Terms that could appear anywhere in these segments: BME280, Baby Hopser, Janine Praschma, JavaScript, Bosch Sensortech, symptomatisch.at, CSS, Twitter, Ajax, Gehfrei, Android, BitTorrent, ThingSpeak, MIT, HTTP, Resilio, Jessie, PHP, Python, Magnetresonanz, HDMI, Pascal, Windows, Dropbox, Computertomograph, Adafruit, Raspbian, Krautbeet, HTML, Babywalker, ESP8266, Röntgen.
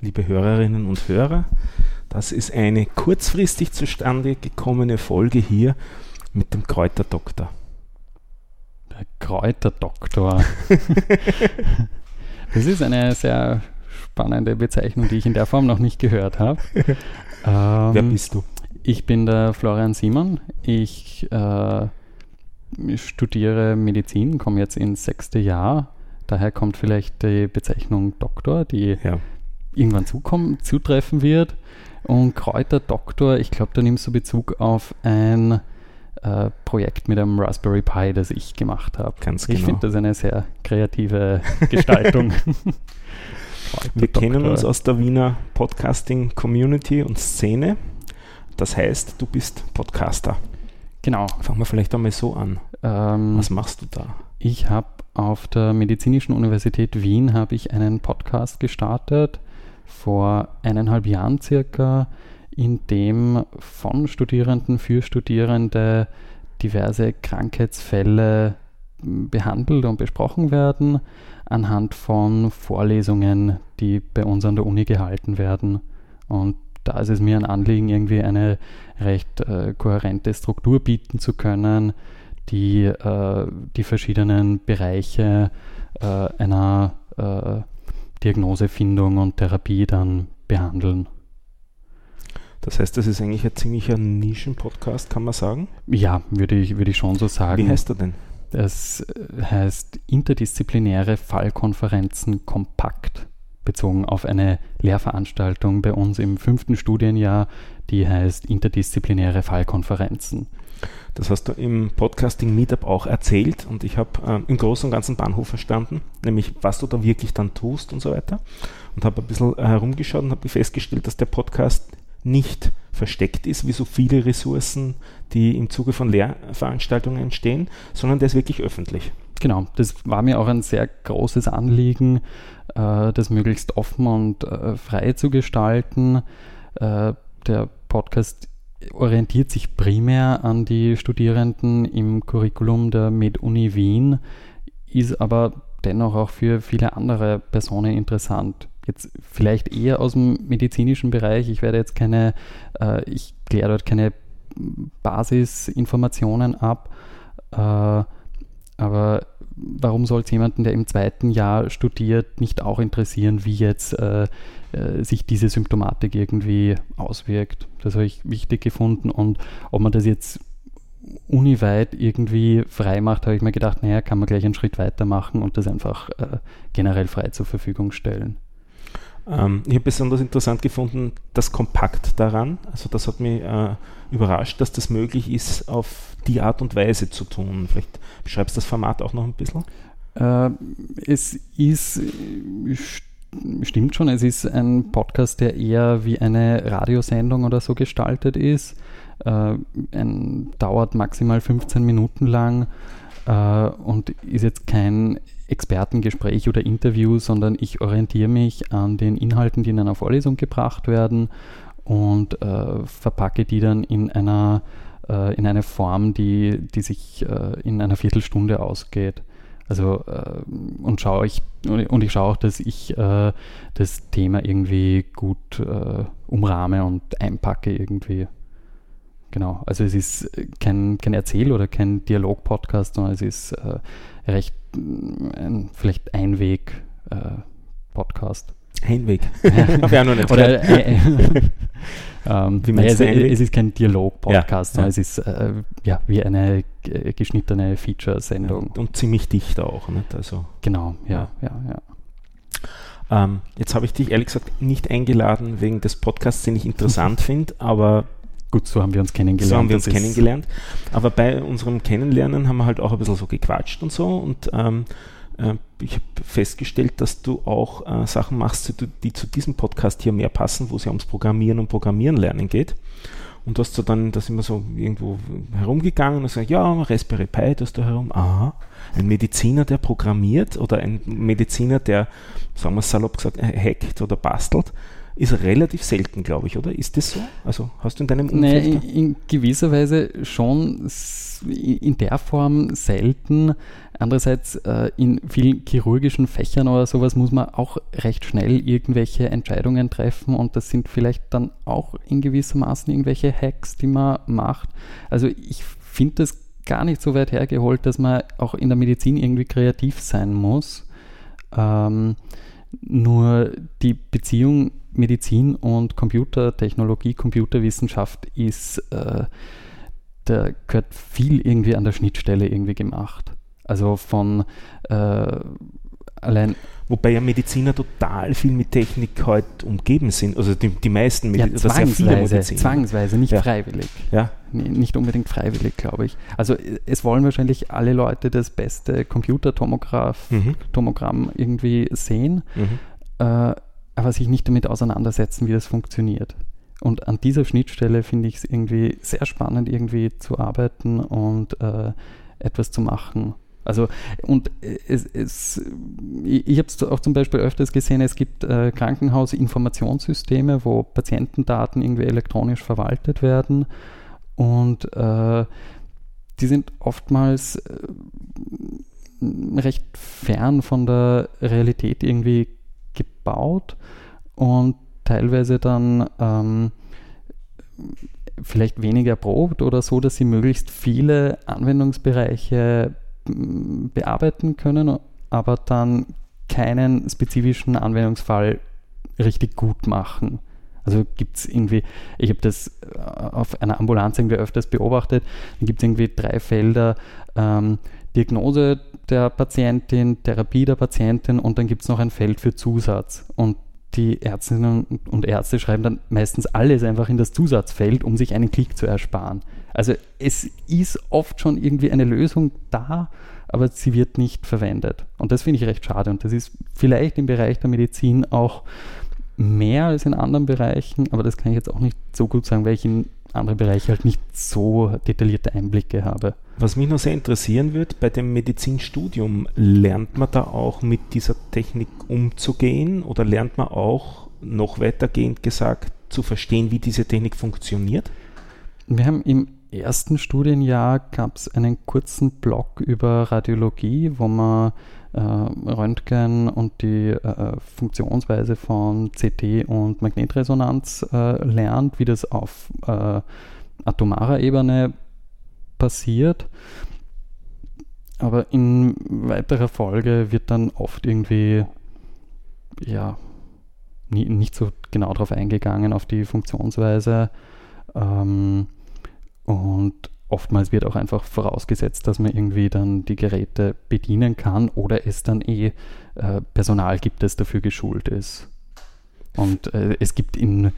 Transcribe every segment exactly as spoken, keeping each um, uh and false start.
liebe Hörerinnen und Hörer. Das ist eine kurzfristig zustande gekommene Folge hier mit dem Kräuterdoktor. Der Kräuterdoktor. Das ist eine sehr spannende Bezeichnung, die ich in der Form noch nicht gehört habe. Ähm, Wer bist du? Ich bin der Florian Simon. Ich äh, studiere Medizin, komme jetzt ins sechste Jahr. Daher kommt vielleicht die Bezeichnung Doktor, die ja. irgendwann zukommen, zutreffen wird. Und Kräuterdoktor, ich glaube, da nimmst du Bezug auf ein äh, Projekt mit einem Raspberry Pi, das ich gemacht habe. Ganz genau. Ich finde das eine sehr kreative Gestaltung. Wir kennen uns aus der Wiener Podcasting-Community und Szene. Das heißt, du bist Podcaster. Genau. Fangen wir vielleicht einmal so an. Ähm, Was machst du da? Ich habe auf der Medizinischen Universität Wien habe ich einen Podcast gestartet, vor eineinhalb Jahren circa, in dem von Studierenden für Studierende diverse Krankheitsfälle behandelt und besprochen werden, anhand von Vorlesungen, die bei uns an der Uni gehalten werden. Und da ist es mir ein Anliegen, irgendwie eine recht äh, kohärente Struktur bieten zu können, die äh, die verschiedenen Bereiche äh, einer äh, Diagnosefindung und Therapie dann behandeln. Das heißt, das ist eigentlich ein ziemlicher Nischen-Podcast, kann man sagen? Ja, würde ich, würde ich schon so sagen. Wie heißt er denn? Das heißt Interdisziplinäre Fallkonferenzen kompakt, bezogen auf eine Lehrveranstaltung bei uns im fünften Studienjahr, die heißt Interdisziplinäre Fallkonferenzen. Das hast du im Podcasting-Meetup auch erzählt und ich habe äh, im Großen und Ganzen Bahnhof verstanden, nämlich was du da wirklich dann tust und so weiter, und habe ein bisschen herumgeschaut und habe festgestellt, dass der Podcast nicht versteckt ist, wie so viele Ressourcen, die im Zuge von Lehrveranstaltungen entstehen, sondern der ist wirklich öffentlich. Genau, das war mir auch ein sehr großes Anliegen, äh, das möglichst offen und äh, frei zu gestalten. Äh, der Podcast orientiert sich primär an die Studierenden im Curriculum der Med-Uni Wien, ist aber dennoch auch für viele andere Personen interessant. Jetzt vielleicht eher aus dem medizinischen Bereich. Ich werde jetzt keine, äh, ich kläre dort keine Basisinformationen ab, äh, aber warum soll es jemanden, der im zweiten Jahr studiert, nicht auch interessieren, wie jetzt äh, äh, sich diese Symptomatik irgendwie auswirkt? Das habe ich wichtig gefunden, und ob man das jetzt uniweit irgendwie frei macht, habe ich mir gedacht, naja, kann man gleich einen Schritt weitermachen und das einfach äh, generell frei zur Verfügung stellen. Ähm, ich habe besonders interessant gefunden, das Kompakt daran, also das hat mich äh, überrascht, dass das möglich ist, auf die Art und Weise zu tun. Vielleicht beschreibst du das Format auch noch ein bisschen? Äh, es ist, st- stimmt schon, es ist ein Podcast, der eher wie eine Radiosendung oder so gestaltet ist, äh, ein, dauert maximal fünfzehn Minuten lang äh, und ist jetzt kein Expertengespräch oder Interview, sondern ich orientiere mich an den Inhalten, die in einer Vorlesung gebracht werden, und äh, verpacke die dann in einer äh, in eine Form, die, die sich äh, in einer Viertelstunde ausgeht. Also äh, und schaue ich und ich schaue auch, dass ich äh, das Thema irgendwie gut äh, umrahme und einpacke irgendwie. Genau. Also es ist kein, kein Erzähl- oder kein Dialog-Podcast, sondern es ist äh, recht Ein, vielleicht Einweg-Podcast. Äh, Einweg? Hab ich auch noch nicht Oder, äh, äh, ähm, Wie meinst naja, du es, es ist kein Dialog-Podcast, ja, sondern ja. es ist äh, ja, wie eine g- geschnittene Feature-Sendung. Ja, und, und ziemlich dicht auch, nicht? Also, genau, ja, ja, ja. ja. Ähm, jetzt habe ich dich ehrlich gesagt nicht eingeladen wegen des Podcasts, den ich interessant finde, aber gut, so haben wir uns kennengelernt. So haben wir uns kennengelernt. Aber bei unserem Kennenlernen haben wir halt auch ein bisschen so gequatscht und so. Und ähm, äh, ich habe festgestellt, dass du auch äh, Sachen machst, die, die zu diesem Podcast hier mehr passen, wo es ja ums Programmieren und Programmieren lernen geht. Und du hast so dann, da sind wir so irgendwo herumgegangen und gesagt, ja, Raspberry Pi, da hast du herum, aha, ein Mediziner, der programmiert, oder ein Mediziner, der, sagen wir es salopp gesagt, hackt oder bastelt. ist relativ selten, glaube ich, oder? Ist das so? Also hast du in deinem Umfeld? Nein, in, in gewisser Weise schon in der Form selten. Andererseits äh, in vielen chirurgischen Fächern oder sowas muss man auch recht schnell irgendwelche Entscheidungen treffen und das sind vielleicht dann auch in gewissermaßen irgendwelche Hacks, die man macht. Also ich finde das gar nicht so weit hergeholt, dass man auch in der Medizin irgendwie kreativ sein muss. Ähm, nur die Beziehung Medizin und Computertechnologie, Computerwissenschaft ist, äh, da gehört viel irgendwie an der Schnittstelle irgendwie gemacht. Also von äh, allein... Wobei ja Mediziner total viel mit Technik heute umgeben sind. Also die, die meisten Mediziner, ja, sehr viele Mediziner. Zwangsweise, nicht ja. freiwillig. Ja. Nicht unbedingt freiwillig, glaube ich. Also es wollen wahrscheinlich alle Leute das beste Computertomograph, mhm. Tomogramm irgendwie sehen, mhm. äh, aber sich nicht damit auseinandersetzen, wie das funktioniert. Und an dieser Schnittstelle finde ich es irgendwie sehr spannend, irgendwie zu arbeiten und äh, etwas zu machen. Also und es, es, ich habe es auch zum Beispiel öfters gesehen, es gibt äh, Krankenhausinformationssysteme, wo Patientendaten irgendwie elektronisch verwaltet werden und äh, die sind oftmals äh, recht fern von der Realität irgendwie gebaut und teilweise dann ähm, vielleicht weniger erprobt oder so, dass sie möglichst viele Anwendungsbereiche bearbeiten können, aber dann keinen spezifischen Anwendungsfall richtig gut machen. Also gibt es irgendwie, ich habe das auf einer Ambulanz irgendwie öfters beobachtet, dann gibt es irgendwie drei Felder, ähm, Diagnose der Patientin, Therapie der Patientin und dann gibt es noch ein Feld für Zusatz. Und die Ärztinnen und Ärzte schreiben dann meistens alles einfach in das Zusatzfeld, um sich einen Klick zu ersparen. Also es ist oft schon irgendwie eine Lösung da, aber sie wird nicht verwendet. Und das finde ich recht schade. Und das ist vielleicht im Bereich der Medizin auch mehr als in anderen Bereichen, aber das kann ich jetzt auch nicht so gut sagen, weil ich in andere Bereiche halt nicht so detaillierte Einblicke habe. Was mich noch sehr interessieren wird, bei dem Medizinstudium, lernt man da auch mit dieser Technik umzugehen oder lernt man auch, noch weitergehend gesagt, zu verstehen, wie diese Technik funktioniert? Wir haben im ersten Studienjahr gab es einen kurzen Block über Radiologie, wo man äh, Röntgen und die äh, Funktionsweise von C T und Magnetresonanz äh, lernt, wie das auf äh, atomarer Ebene passiert. Aber in weiterer Folge wird dann oft irgendwie ja nie, nicht so genau darauf eingegangen, auf die Funktionsweise. Ähm, Und oftmals wird auch einfach vorausgesetzt, dass man irgendwie dann die Geräte bedienen kann oder es dann eh äh, Personal gibt, das dafür geschult ist. Und äh, es gibt in,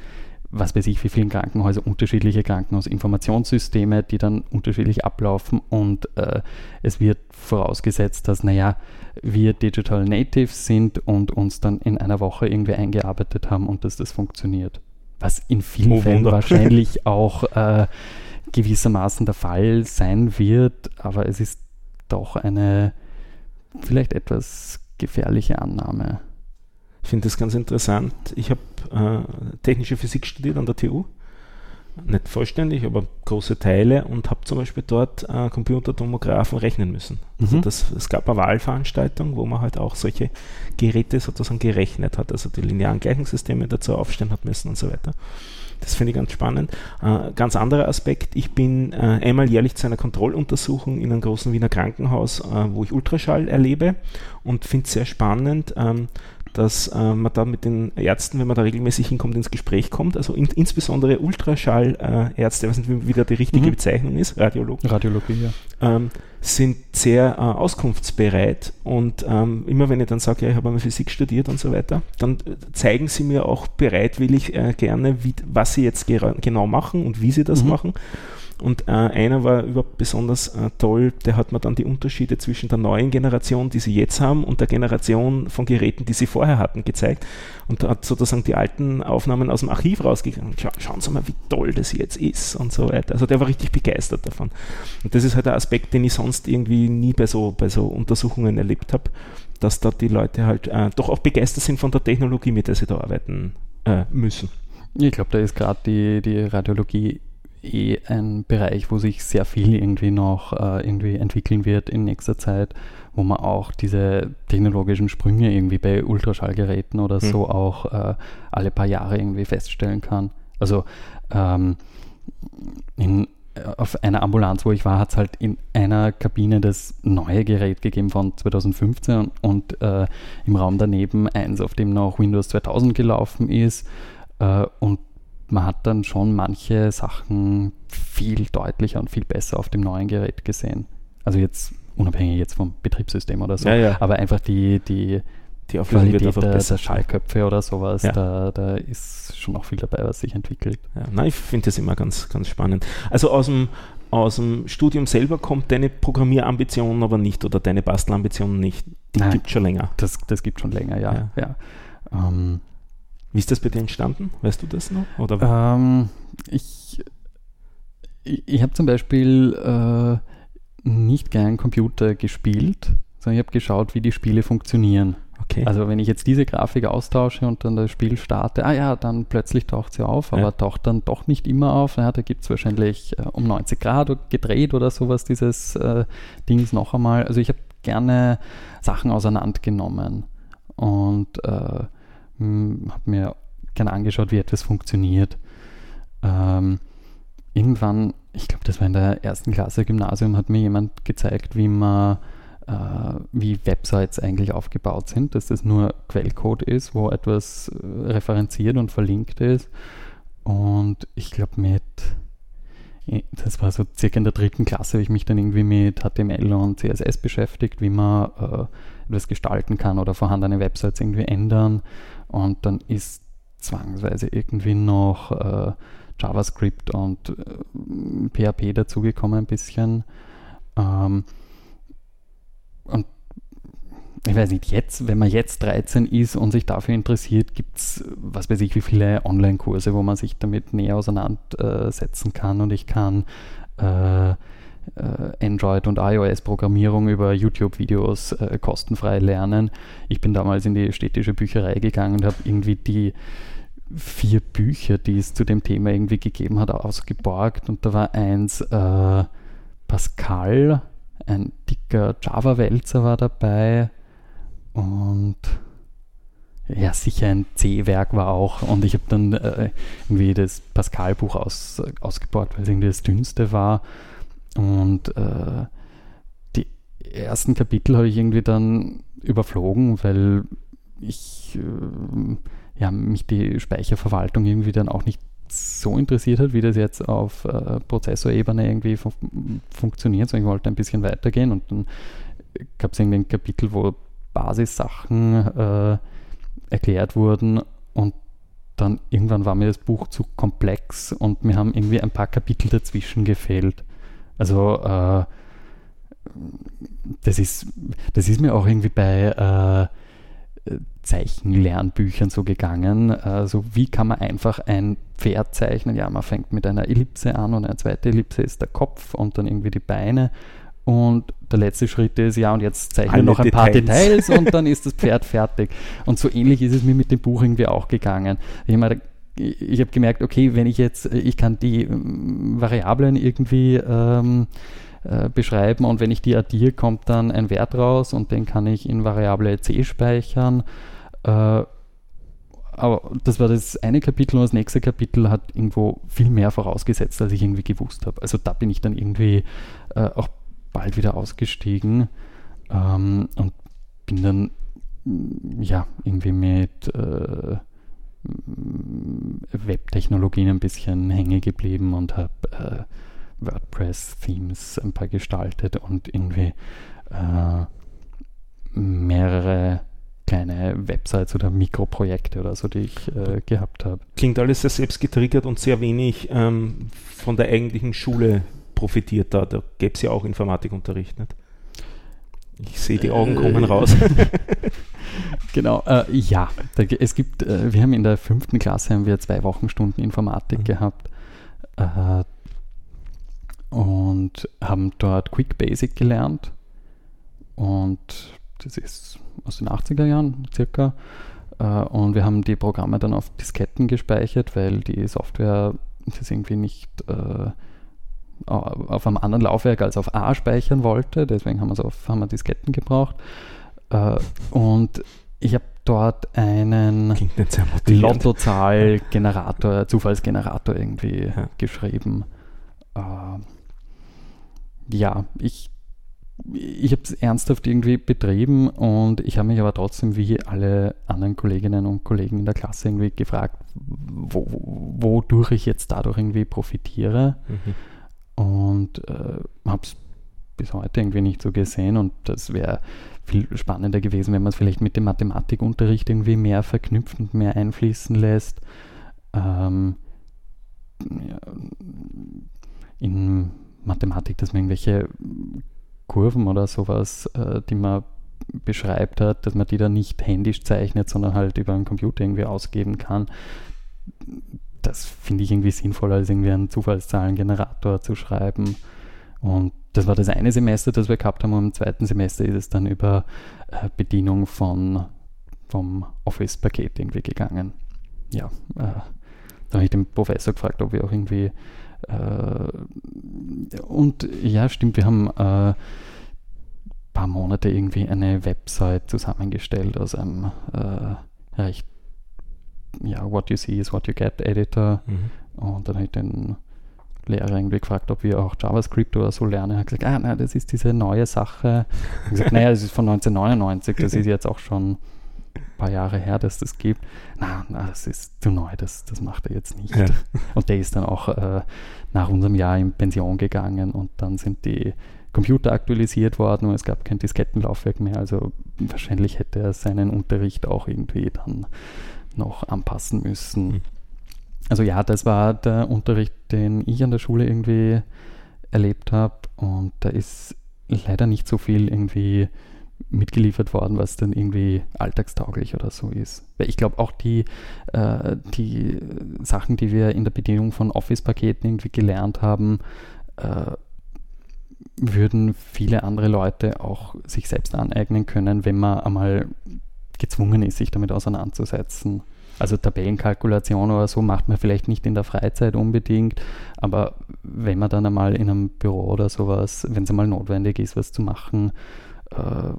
was weiß ich, wie vielen Krankenhäusern unterschiedliche Krankenhausinformationssysteme, die dann unterschiedlich ablaufen und äh, es wird vorausgesetzt, dass, naja, wir Digital Natives sind und uns dann in einer Woche irgendwie eingearbeitet haben und dass das funktioniert. Was in vielen oh, Fällen Wunder. wahrscheinlich auch... Äh, gewissermaßen der Fall sein wird, aber es ist doch eine vielleicht etwas gefährliche Annahme. Ich finde das ganz interessant. Ich habe äh, technische Physik studiert an der T U, nicht vollständig, aber große Teile und habe zum Beispiel dort äh, Computertomographen rechnen müssen. Mhm. Also das, es gab eine Wahlveranstaltung, wo man halt auch solche Geräte sozusagen gerechnet hat, also die linearen Gleichungssysteme dazu aufstellen hat müssen und so weiter. Das finde ich ganz spannend. Äh, ganz anderer Aspekt, ich bin äh, einmal jährlich zu einer Kontrolluntersuchung in einem großen Wiener Krankenhaus, äh, wo ich Ultraschall erlebe und finde es sehr spannend, ähm, dass äh, man da mit den Ärzten, wenn man da regelmäßig hinkommt, ins Gespräch kommt. Also in, insbesondere Ultraschallärzte, äh, ich weiß nicht, wie da die richtige mhm. Bezeichnung ist, Radiologen. Radiologie, ja. Ähm, sind sehr äh, auskunftsbereit und ähm, immer wenn ich dann sage, ja, ich habe einmal Physik studiert und so weiter, dann zeigen sie mir auch bereitwillig äh, gerne, wie, was sie jetzt ger- genau machen und wie sie das mhm. machen. Und äh, einer war überhaupt besonders äh, toll, der hat mir dann die Unterschiede zwischen der neuen Generation, die sie jetzt haben, und der Generation von Geräten, die sie vorher hatten, gezeigt. Und hat sozusagen die alten Aufnahmen aus dem Archiv rausgegangen. Scha- schauen Sie mal, wie toll das jetzt ist und so weiter. Also der war richtig begeistert davon. Und das ist halt ein Aspekt, den ich sonst irgendwie nie bei so, bei so Untersuchungen erlebt habe, dass da die Leute halt äh, doch auch begeistert sind von der Technologie, mit der sie da arbeiten äh, müssen. Ich glaube, da ist gerade die, die Radiologie eh ein Bereich, wo sich sehr viel irgendwie noch äh, irgendwie entwickeln wird in nächster Zeit, wo man auch diese technologischen Sprünge irgendwie bei Ultraschallgeräten oder so mhm. auch äh, alle paar Jahre irgendwie feststellen kann. Also ähm, in, auf einer Ambulanz, wo ich war, hat es halt in einer Kabine das neue Gerät gegeben von zweitausendfünfzehn und, und äh, im Raum daneben eins, auf dem noch Windows zweitausend gelaufen ist, äh, und man hat dann schon manche Sachen viel deutlicher und viel besser auf dem neuen Gerät gesehen. Also jetzt unabhängig jetzt vom Betriebssystem oder so, ja, ja. aber einfach die, die, die Qualität wird der, der Schallköpfe oder sowas, ja. da, da ist schon auch viel dabei, was sich entwickelt. Ja, nein, ich finde das immer ganz, ganz spannend. Also aus dem, aus dem Studium selber kommt deine Programmierambition aber nicht oder deine Bastelambition nicht. Die gibt es schon länger. Das, das gibt es schon länger, ja. ja. ja. Ähm, Wie ist das bei dir entstanden? Weißt du das noch? Oder? Ähm, ich ich, ich habe zum Beispiel äh, nicht gern Computer gespielt, sondern ich habe geschaut, wie die Spiele funktionieren. Okay. Also wenn ich jetzt diese Grafik austausche und dann das Spiel starte, ah ja, dann plötzlich taucht sie auf, aber ja. taucht dann doch nicht immer auf. Ja, da gibt es wahrscheinlich äh, um neunzig Grad gedreht oder sowas, dieses äh, Dings noch einmal. Also ich habe gerne Sachen auseinandergenommen und äh, habe mir gerne angeschaut, wie etwas funktioniert. Ähm, irgendwann, ich glaube, das war in der ersten Klasse Gymnasium, hat mir jemand gezeigt, wie man, äh, wie Websites eigentlich aufgebaut sind, dass das nur Quellcode ist, wo etwas referenziert und verlinkt ist. Und ich glaube mit, das war so circa in der dritten Klasse, habe ich mich dann irgendwie mit H T M L und C S S beschäftigt, wie man äh, etwas gestalten kann oder vorhandene Websites irgendwie ändern. Und dann ist zwangsweise irgendwie noch äh, JavaScript und äh, P H P dazugekommen ein bisschen. Ähm, und ich weiß nicht, jetzt, wenn man jetzt dreizehn ist und sich dafür interessiert, gibt es, was weiß ich, wie viele Online-Kurse, wo man sich damit näher auseinandersetzen kann. Und ich kann äh, Android- und iOS-Programmierung über YouTube-Videos äh, kostenfrei lernen. Ich bin damals in die städtische Bücherei gegangen und habe irgendwie die vier Bücher, die es zu dem Thema irgendwie gegeben hat, ausgeborgt. Und da war eins äh, Pascal, ein dicker Java-Wälzer war dabei und ja, sicher ein C-Werk war auch. Und ich habe dann äh, irgendwie das Pascal-Buch aus, ausgeborgt, weil es irgendwie das dünnste war. Und äh, die ersten Kapitel habe ich irgendwie dann überflogen, weil ich äh, ja, mich die Speicherverwaltung irgendwie dann auch nicht so interessiert hat, wie das jetzt auf äh, Prozessorebene irgendwie fu- funktioniert. So, ich wollte ein bisschen weitergehen und dann gab es irgendwie ein Kapitel, wo Basissachen äh, erklärt wurden und dann irgendwann war mir das Buch zu komplex und mir haben irgendwie ein paar Kapitel dazwischen gefehlt. Also äh, das ist, das ist mir auch irgendwie bei äh, Zeichenlernbüchern so gegangen. Also wie kann man einfach ein Pferd zeichnen? Ja, man fängt mit einer Ellipse an und eine zweite Ellipse ist der Kopf und dann irgendwie die Beine. Und der letzte Schritt ist, ja, und jetzt zeichne Alle noch ein Details. paar Details und dann ist das Pferd fertig. Und so ähnlich ist es mir mit dem Buch irgendwie auch gegangen. Ich meine, ich habe gemerkt, okay, wenn ich jetzt, ich kann die Variablen irgendwie ähm, äh, beschreiben und wenn ich die addiere, kommt dann ein Wert raus und den kann ich in Variable C speichern. Äh, aber das war das eine Kapitel und das nächste Kapitel hat irgendwo viel mehr vorausgesetzt, als ich irgendwie gewusst habe. Also da bin ich dann irgendwie äh, auch bald wieder ausgestiegen ähm, und bin dann ja irgendwie mit äh, Webtechnologien ein bisschen hängen geblieben und habe äh, WordPress-Themes ein paar gestaltet und irgendwie äh, mehrere kleine Websites oder Mikroprojekte oder so, die ich äh, gehabt habe. Klingt alles sehr selbst getriggert und sehr wenig ähm, von der eigentlichen Schule profitiert da. Da gäbe es ja auch Informatikunterricht, nicht? Ich sehe, die Augen kommen äh, raus. Genau, äh, ja. Da, es gibt, äh, wir haben in der fünften Klasse haben wir zwei Wochenstunden Informatik mhm. gehabt äh, und haben dort Quick Basic gelernt. Und das ist aus den achtziger Jahren circa. äh, und wir haben die Programme dann auf Disketten gespeichert, weil die Software das irgendwie nicht äh, auf einem anderen Laufwerk als auf A speichern wollte, deswegen haben, auf, haben wir Disketten gebraucht äh, und ich habe dort einen Lottozahl-Generator, Zufallsgenerator irgendwie ja. geschrieben. Äh, ja, ich, ich habe es ernsthaft irgendwie betrieben und ich habe mich aber trotzdem wie alle anderen Kolleginnen und Kollegen in der Klasse irgendwie gefragt, wo, wodurch ich jetzt dadurch irgendwie profitiere. Mhm. Und äh, habe es bis heute irgendwie nicht so gesehen und das wäre viel spannender gewesen, wenn man es vielleicht mit dem Mathematikunterricht irgendwie mehr verknüpft und mehr einfließen lässt. Ähm, ja, in Mathematik, dass man irgendwelche Kurven oder sowas, äh, die man beschreibt hat, dass man die dann nicht händisch zeichnet, sondern halt über einen Computer irgendwie ausgeben kann. Das finde ich irgendwie sinnvoller, als irgendwie einen Zufallszahlengenerator zu schreiben. Und das war das eine Semester, das wir gehabt haben, und im zweiten Semester ist es dann über äh, Bedienung von, vom Office-Paket irgendwie gegangen. Ja, äh, da habe ich den Professor gefragt, ob wir auch irgendwie äh, und ja, stimmt, wir haben äh, ein paar Monate irgendwie eine Website zusammengestellt aus einem äh, recht ja, what you see is what you get Editor. Mhm. Und dann habe ich den Lehrer irgendwie gefragt, ob wir auch JavaScript oder so lernen. Er hat gesagt, ah nein, das ist diese neue Sache. Ich habe gesagt, naja, das ist von neunzehnhundertneunundneunzig, das ist jetzt auch schon ein paar Jahre her, dass das gibt. Na, na das ist zu neu, das, das macht er jetzt nicht. Ja. Und der ist dann auch äh, nach unserem Jahr in Pension gegangen und dann sind die Computer aktualisiert worden und es gab kein Diskettenlaufwerk mehr, also wahrscheinlich hätte er seinen Unterricht auch irgendwie dann noch anpassen müssen. Mhm. Also ja, das war der Unterricht, den ich an der Schule irgendwie erlebt habe und da ist leider nicht so viel irgendwie mitgeliefert worden, was dann irgendwie alltagstauglich oder so ist. Weil ich glaube auch die, äh, die Sachen, die wir in der Bedienung von Office-Paketen irgendwie gelernt haben, äh, würden viele andere Leute auch sich selbst aneignen können, wenn man einmal gezwungen ist, sich damit auseinanderzusetzen. Also Tabellenkalkulation oder so macht man vielleicht nicht in der Freizeit unbedingt, aber wenn man dann einmal in einem Büro oder sowas, wenn es einmal notwendig ist, was zu machen, äh,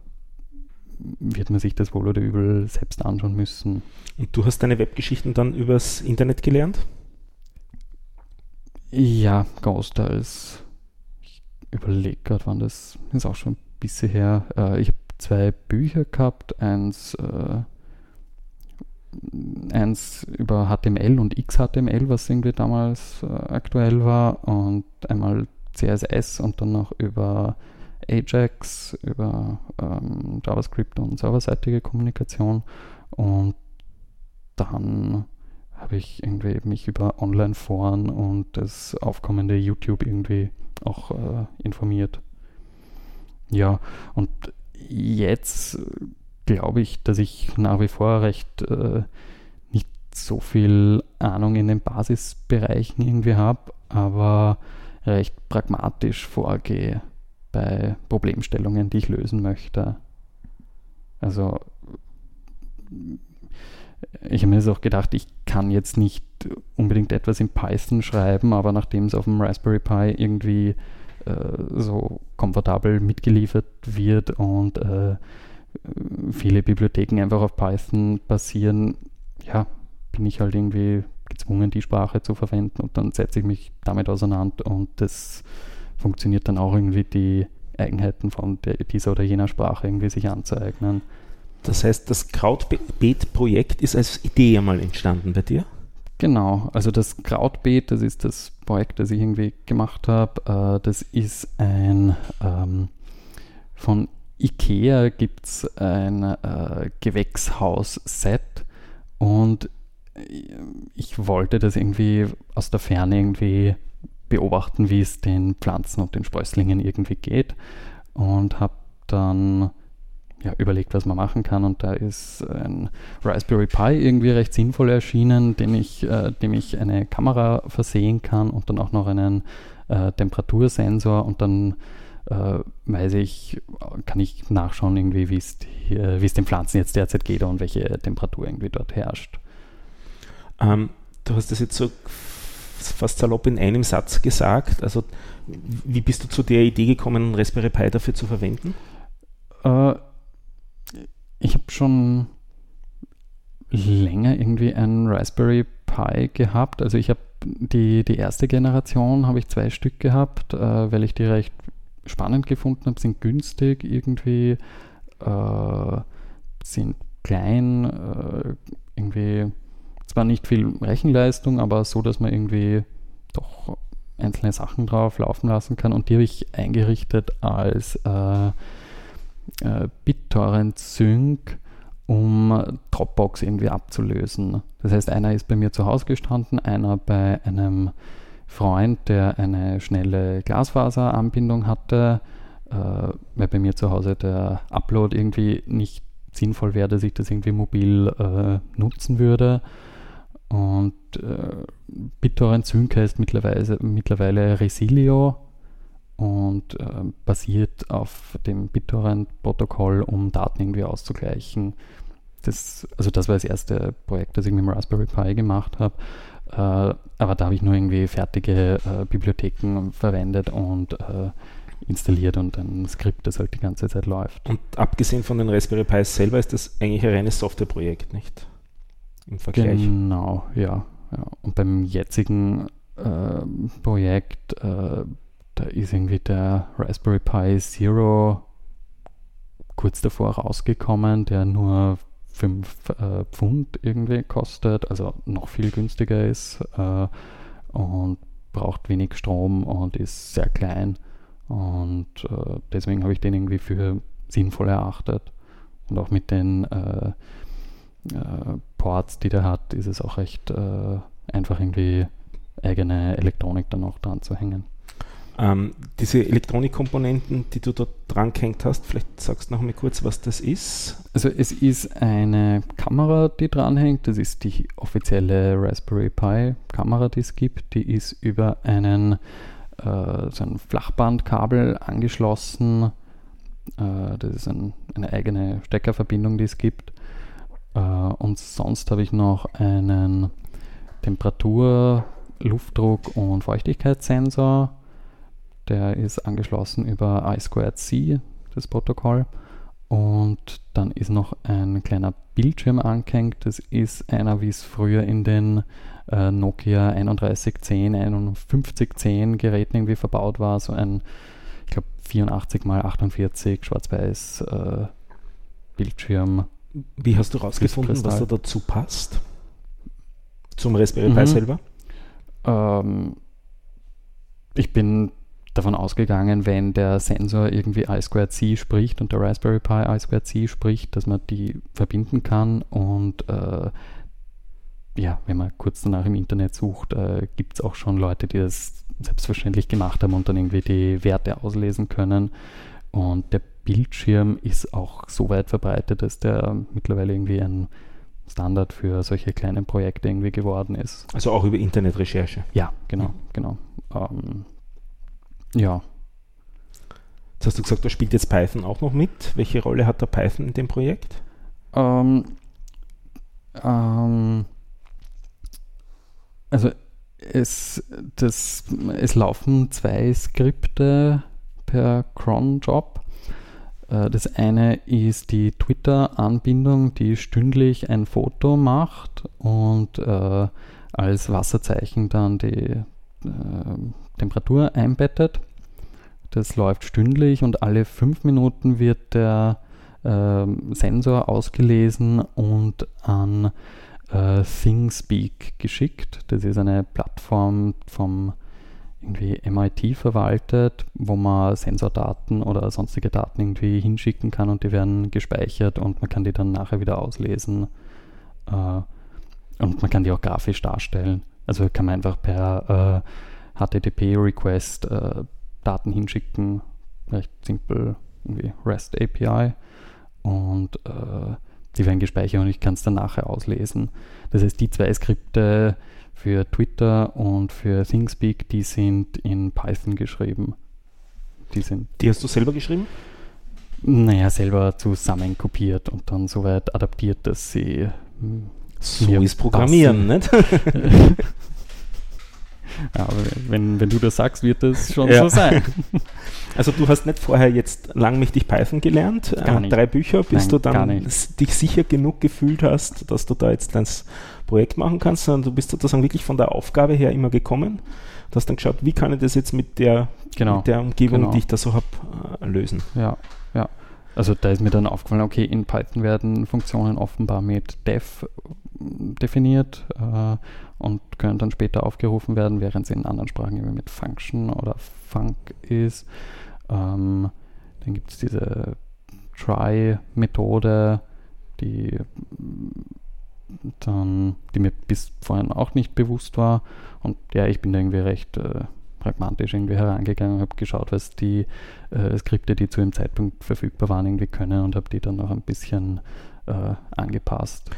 wird man sich das wohl oder übel selbst anschauen müssen. Und du hast deine Webgeschichten dann übers Internet gelernt? Ja, großteils. Ich überlege gerade, wann das ist, auch schon ein bisschen her. Äh, ich habe zwei Bücher gehabt, eins äh, eins über H T M L und X H T M L, was irgendwie damals äh, aktuell war, und einmal C S S und dann noch über Ajax, über ähm, JavaScript und serverseitige Kommunikation, und dann habe ich irgendwie mich über Online-Foren und das aufkommende YouTube irgendwie auch äh, informiert. Ja, und jetzt glaube ich, dass ich nach wie vor recht äh, nicht so viel Ahnung in den Basisbereichen irgendwie habe, aber recht pragmatisch vorgehe bei Problemstellungen, die ich lösen möchte. Also ich habe mir das auch gedacht, ich kann jetzt nicht unbedingt etwas in Python schreiben, aber nachdem es auf dem Raspberry Pi irgendwie äh, so komfortabel mitgeliefert wird und äh, viele Bibliotheken einfach auf Python basieren, ja, bin ich halt irgendwie gezwungen, die Sprache zu verwenden, und dann setze ich mich damit auseinander und das funktioniert dann auch irgendwie, die Eigenheiten von der, dieser oder jener Sprache irgendwie sich anzueignen. Das heißt, das Krautbeet-Projekt ist als Idee einmal entstanden bei dir? Genau, also das Krautbeet, das ist das Projekt, das ich irgendwie gemacht habe. Das ist ein ähm, von Ikea gibt es ein äh, Gewächshaus-Set, und ich wollte das irgendwie aus der Ferne irgendwie beobachten, wie es den Pflanzen und den Sprösslingen irgendwie geht, und habe dann ja, überlegt, was man machen kann, und da ist ein Raspberry Pi irgendwie recht sinnvoll erschienen, dem ich, äh, dem ich eine Kamera versehen kann und dann auch noch einen äh, Temperatursensor, und dann äh, weiß ich, kann ich nachschauen, irgendwie, wie äh, es den Pflanzen jetzt derzeit geht und welche Temperatur irgendwie dort herrscht. Ähm, du hast das jetzt so fast salopp in einem Satz gesagt. Also, wie bist du zu der Idee gekommen, Raspberry Pi dafür zu verwenden? Äh, ich habe schon länger irgendwie ein Raspberry Pi gehabt. Also ich habe die, die erste Generation, habe ich zwei Stück gehabt, äh, weil ich die recht spannend gefunden habe, sind günstig irgendwie, äh, sind klein, äh, irgendwie zwar nicht viel Rechenleistung, aber so, dass man irgendwie doch einzelne Sachen drauf laufen lassen kann, und die habe ich eingerichtet als äh, äh, BitTorrent-Sync, um Dropbox irgendwie abzulösen. Das heißt, einer ist bei mir zu Hause gestanden, einer bei einem Freund, der eine schnelle Glasfaseranbindung hatte, äh, weil bei mir zu Hause der Upload irgendwie nicht sinnvoll wäre, dass ich das irgendwie mobil äh, nutzen würde. Und äh, BitTorrent Sync heißt mittlerweile, mittlerweile Resilio und äh, basiert auf dem BitTorrent-Protokoll, um Daten irgendwie auszugleichen. Das, also das war das erste Projekt, das ich mit dem Raspberry Pi gemacht habe. Äh, aber da habe ich nur irgendwie fertige äh, Bibliotheken verwendet und äh, installiert und ein Skript, das halt die ganze Zeit läuft. Und abgesehen von den Raspberry Pis selber ist das eigentlich ein reines Softwareprojekt, nicht? Im Vergleich. Genau, ja. ja. Und beim jetzigen äh, Projekt, äh, da ist irgendwie der Raspberry Pi Zero kurz davor rausgekommen, der nur fünf Pfund irgendwie kostet, also noch viel günstiger ist äh, und braucht wenig Strom und ist sehr klein. Und äh, deswegen habe ich den irgendwie für sinnvoll erachtet. Und auch mit den äh, äh, Ports, die der hat, ist es auch recht äh, einfach, irgendwie eigene Elektronik dann auch dran zu hängen. Ähm, diese Elektronikkomponenten, die du dort dran gehängt hast, vielleicht sagst du noch mal kurz, was das ist. Also es ist eine Kamera, die dranhängt. Das ist die offizielle Raspberry Pi Kamera, die es gibt. Die ist über einen so ein Flachbandkabel angeschlossen. Das ist ein, eine eigene Steckerverbindung, die es gibt. Und sonst habe ich noch einen Temperatur-, Luftdruck- und Feuchtigkeitssensor. Der ist angeschlossen über I zwei C, das Protokoll. Und dann ist noch ein kleiner Bildschirm angehängt. Das ist einer, wie es früher in den äh, Nokia drei eins eins null, fünf eins null eins null Geräten irgendwie verbaut war. So ein, ich glaube, vierundachtzig mal achtundvierzig schwarz-weiß äh, Bildschirm. Wie hast du rausgefunden, was da dazu passt? Zum Raspberry Pi mhm. selber? Ähm, ich bin davon ausgegangen, wenn der Sensor irgendwie I zwei C spricht und der Raspberry Pi I zwei C spricht, dass man die verbinden kann, und äh, ja, wenn man kurz danach im Internet sucht, äh, gibt es auch schon Leute, die das selbstverständlich gemacht haben und dann irgendwie die Werte auslesen können, und der Bildschirm ist auch so weit verbreitet, dass der mittlerweile irgendwie ein Standard für solche kleinen Projekte irgendwie geworden ist. Also auch über Internetrecherche? Ja, genau, genau. Ähm, Ja. Jetzt hast du gesagt, da spielt jetzt Python auch noch mit. Welche Rolle hat der Python in dem Projekt? Ähm, ähm, also es, das, es laufen zwei Skripte per cron-Job. Das eine ist die Twitter-Anbindung, die stündlich ein Foto macht und äh, als Wasserzeichen dann die Temperatur einbettet. Das läuft stündlich, und alle fünf Minuten wird der äh, Sensor ausgelesen und an äh, ThingSpeak geschickt. Das ist eine Plattform vom irgendwie M I T verwaltet, wo man Sensordaten oder sonstige Daten irgendwie hinschicken kann, und die werden gespeichert und man kann die dann nachher wieder auslesen. Äh, und man kann die auch grafisch darstellen. Also kann man einfach per äh, H T T P-Request äh, Daten hinschicken, recht simpel, irgendwie REST-A P I, und äh, die werden gespeichert und ich kann es dann nachher auslesen. Das heißt, die zwei Skripte für Twitter und für ThingSpeak, die sind in Python geschrieben. Die sind. Die hast du selber geschrieben? Naja, selber zusammenkopiert und dann soweit adaptiert, dass sie. So ist Programmieren, nicht? Ja, aber wenn, wenn du das sagst, wird das schon ja. so sein. Also du hast nicht vorher jetzt langmächtig Python gelernt, äh, drei Bücher, bis Nein, du dann dich sicher genug gefühlt hast, dass du da jetzt ein Projekt machen kannst, sondern du bist sozusagen wirklich von der Aufgabe her immer gekommen. Du hast dann geschaut, wie kann ich das jetzt mit der, genau, mit der Umgebung, genau. die ich da so habe, äh, lösen. Ja, ja. Also da ist mir dann aufgefallen, okay, in Python werden Funktionen offenbar mit def definiert äh, und können dann später aufgerufen werden, während sie in anderen Sprachen irgendwie mit Function oder Func ist. Ähm, dann gibt es diese Try-Methode, die dann, die mir bis vorhin auch nicht bewusst war. Und ja, ich bin da irgendwie recht äh, pragmatisch irgendwie herangegangen und habe geschaut, was die äh, Skripte, die zu dem Zeitpunkt verfügbar waren, irgendwie können und habe die dann noch ein bisschen äh, angepasst.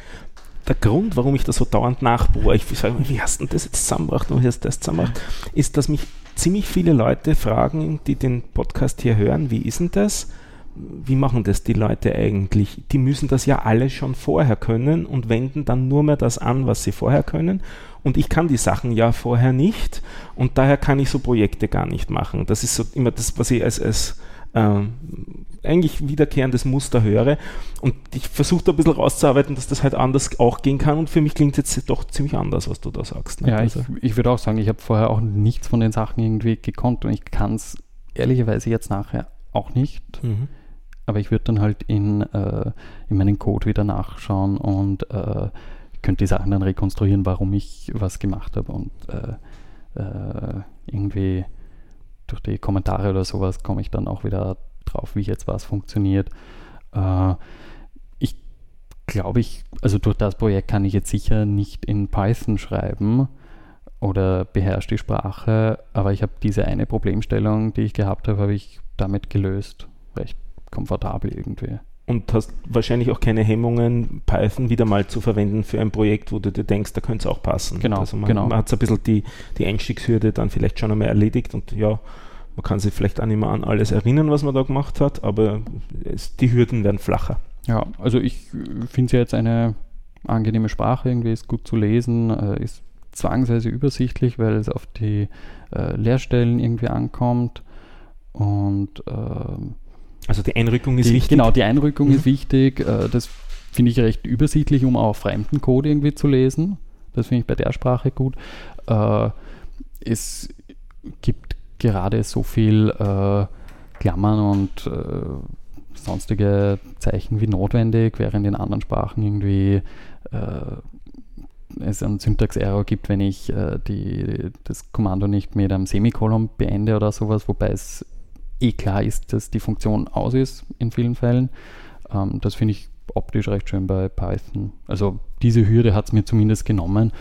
Der Grund, warum ich das so dauernd nachbohre, ich sage mal, wie hast du das jetzt zusammengebracht und wie hast du das zusammengebracht, ist, dass mich ziemlich viele Leute fragen, die den Podcast hier hören, wie ist denn das? Wie machen das die Leute eigentlich? Die müssen das ja alle schon vorher können und wenden dann nur mehr das an, was sie vorher können. Und ich kann die Sachen ja vorher nicht und daher kann ich so Projekte gar nicht machen. Das ist so immer das, was ich als, als ähm, eigentlich wiederkehrendes Muster höre. Und ich versuche da ein bisschen rauszuarbeiten, dass das halt anders auch gehen kann. Und für mich klingt es jetzt doch ziemlich anders, was du da sagst. Ne? Ja, also. ich, ich würde auch sagen, ich habe vorher auch nichts von den Sachen irgendwie gekonnt und ich kann es ehrlicherweise jetzt nachher auch nicht. Mhm. Aber ich würde dann halt in, äh, in meinen Code wieder nachschauen und äh, könnte die Sachen dann rekonstruieren, warum ich was gemacht habe. Und äh, äh, irgendwie durch die Kommentare oder sowas komme ich dann auch wieder drauf, wie jetzt was funktioniert. Äh, ich glaube, ich, also durch das Projekt kann ich jetzt sicher nicht in Python schreiben oder beherrsche die Sprache, aber ich habe diese eine Problemstellung, die ich gehabt habe, habe ich damit gelöst. Recht komfortabel irgendwie. Und hast wahrscheinlich auch keine Hemmungen, Python wieder mal zu verwenden für ein Projekt, wo du dir denkst, da könnte es auch passen. Genau, also man, genau. man hat so ein bisschen die, die Einstiegshürde dann vielleicht schon einmal erledigt und ja, man kann sich vielleicht auch nicht mehr an alles erinnern, was man da gemacht hat, aber es, die Hürden werden flacher. Ja, also ich finde es ja jetzt eine angenehme Sprache, irgendwie ist gut zu lesen, ist zwangsweise übersichtlich, weil es auf die äh, Leerstellen irgendwie ankommt und ähm, also die Einrückung ist die, wichtig. Genau, die Einrückung mhm. ist wichtig. Äh, das finde ich recht übersichtlich, um auch fremden Code irgendwie zu lesen. Das finde ich bei der Sprache gut. Äh, es gibt gerade so viel äh, Klammern und äh, sonstige Zeichen wie notwendig, während in anderen Sprachen irgendwie äh, es einen Syntax-Error gibt, wenn ich äh, die, das Kommando nicht mit einem Semikolon beende oder sowas, wobei es eh klar ist, dass die Funktion aus ist in vielen Fällen. Ähm, das finde ich optisch recht schön bei Python. Also diese Hürde hat es mir zumindest genommen,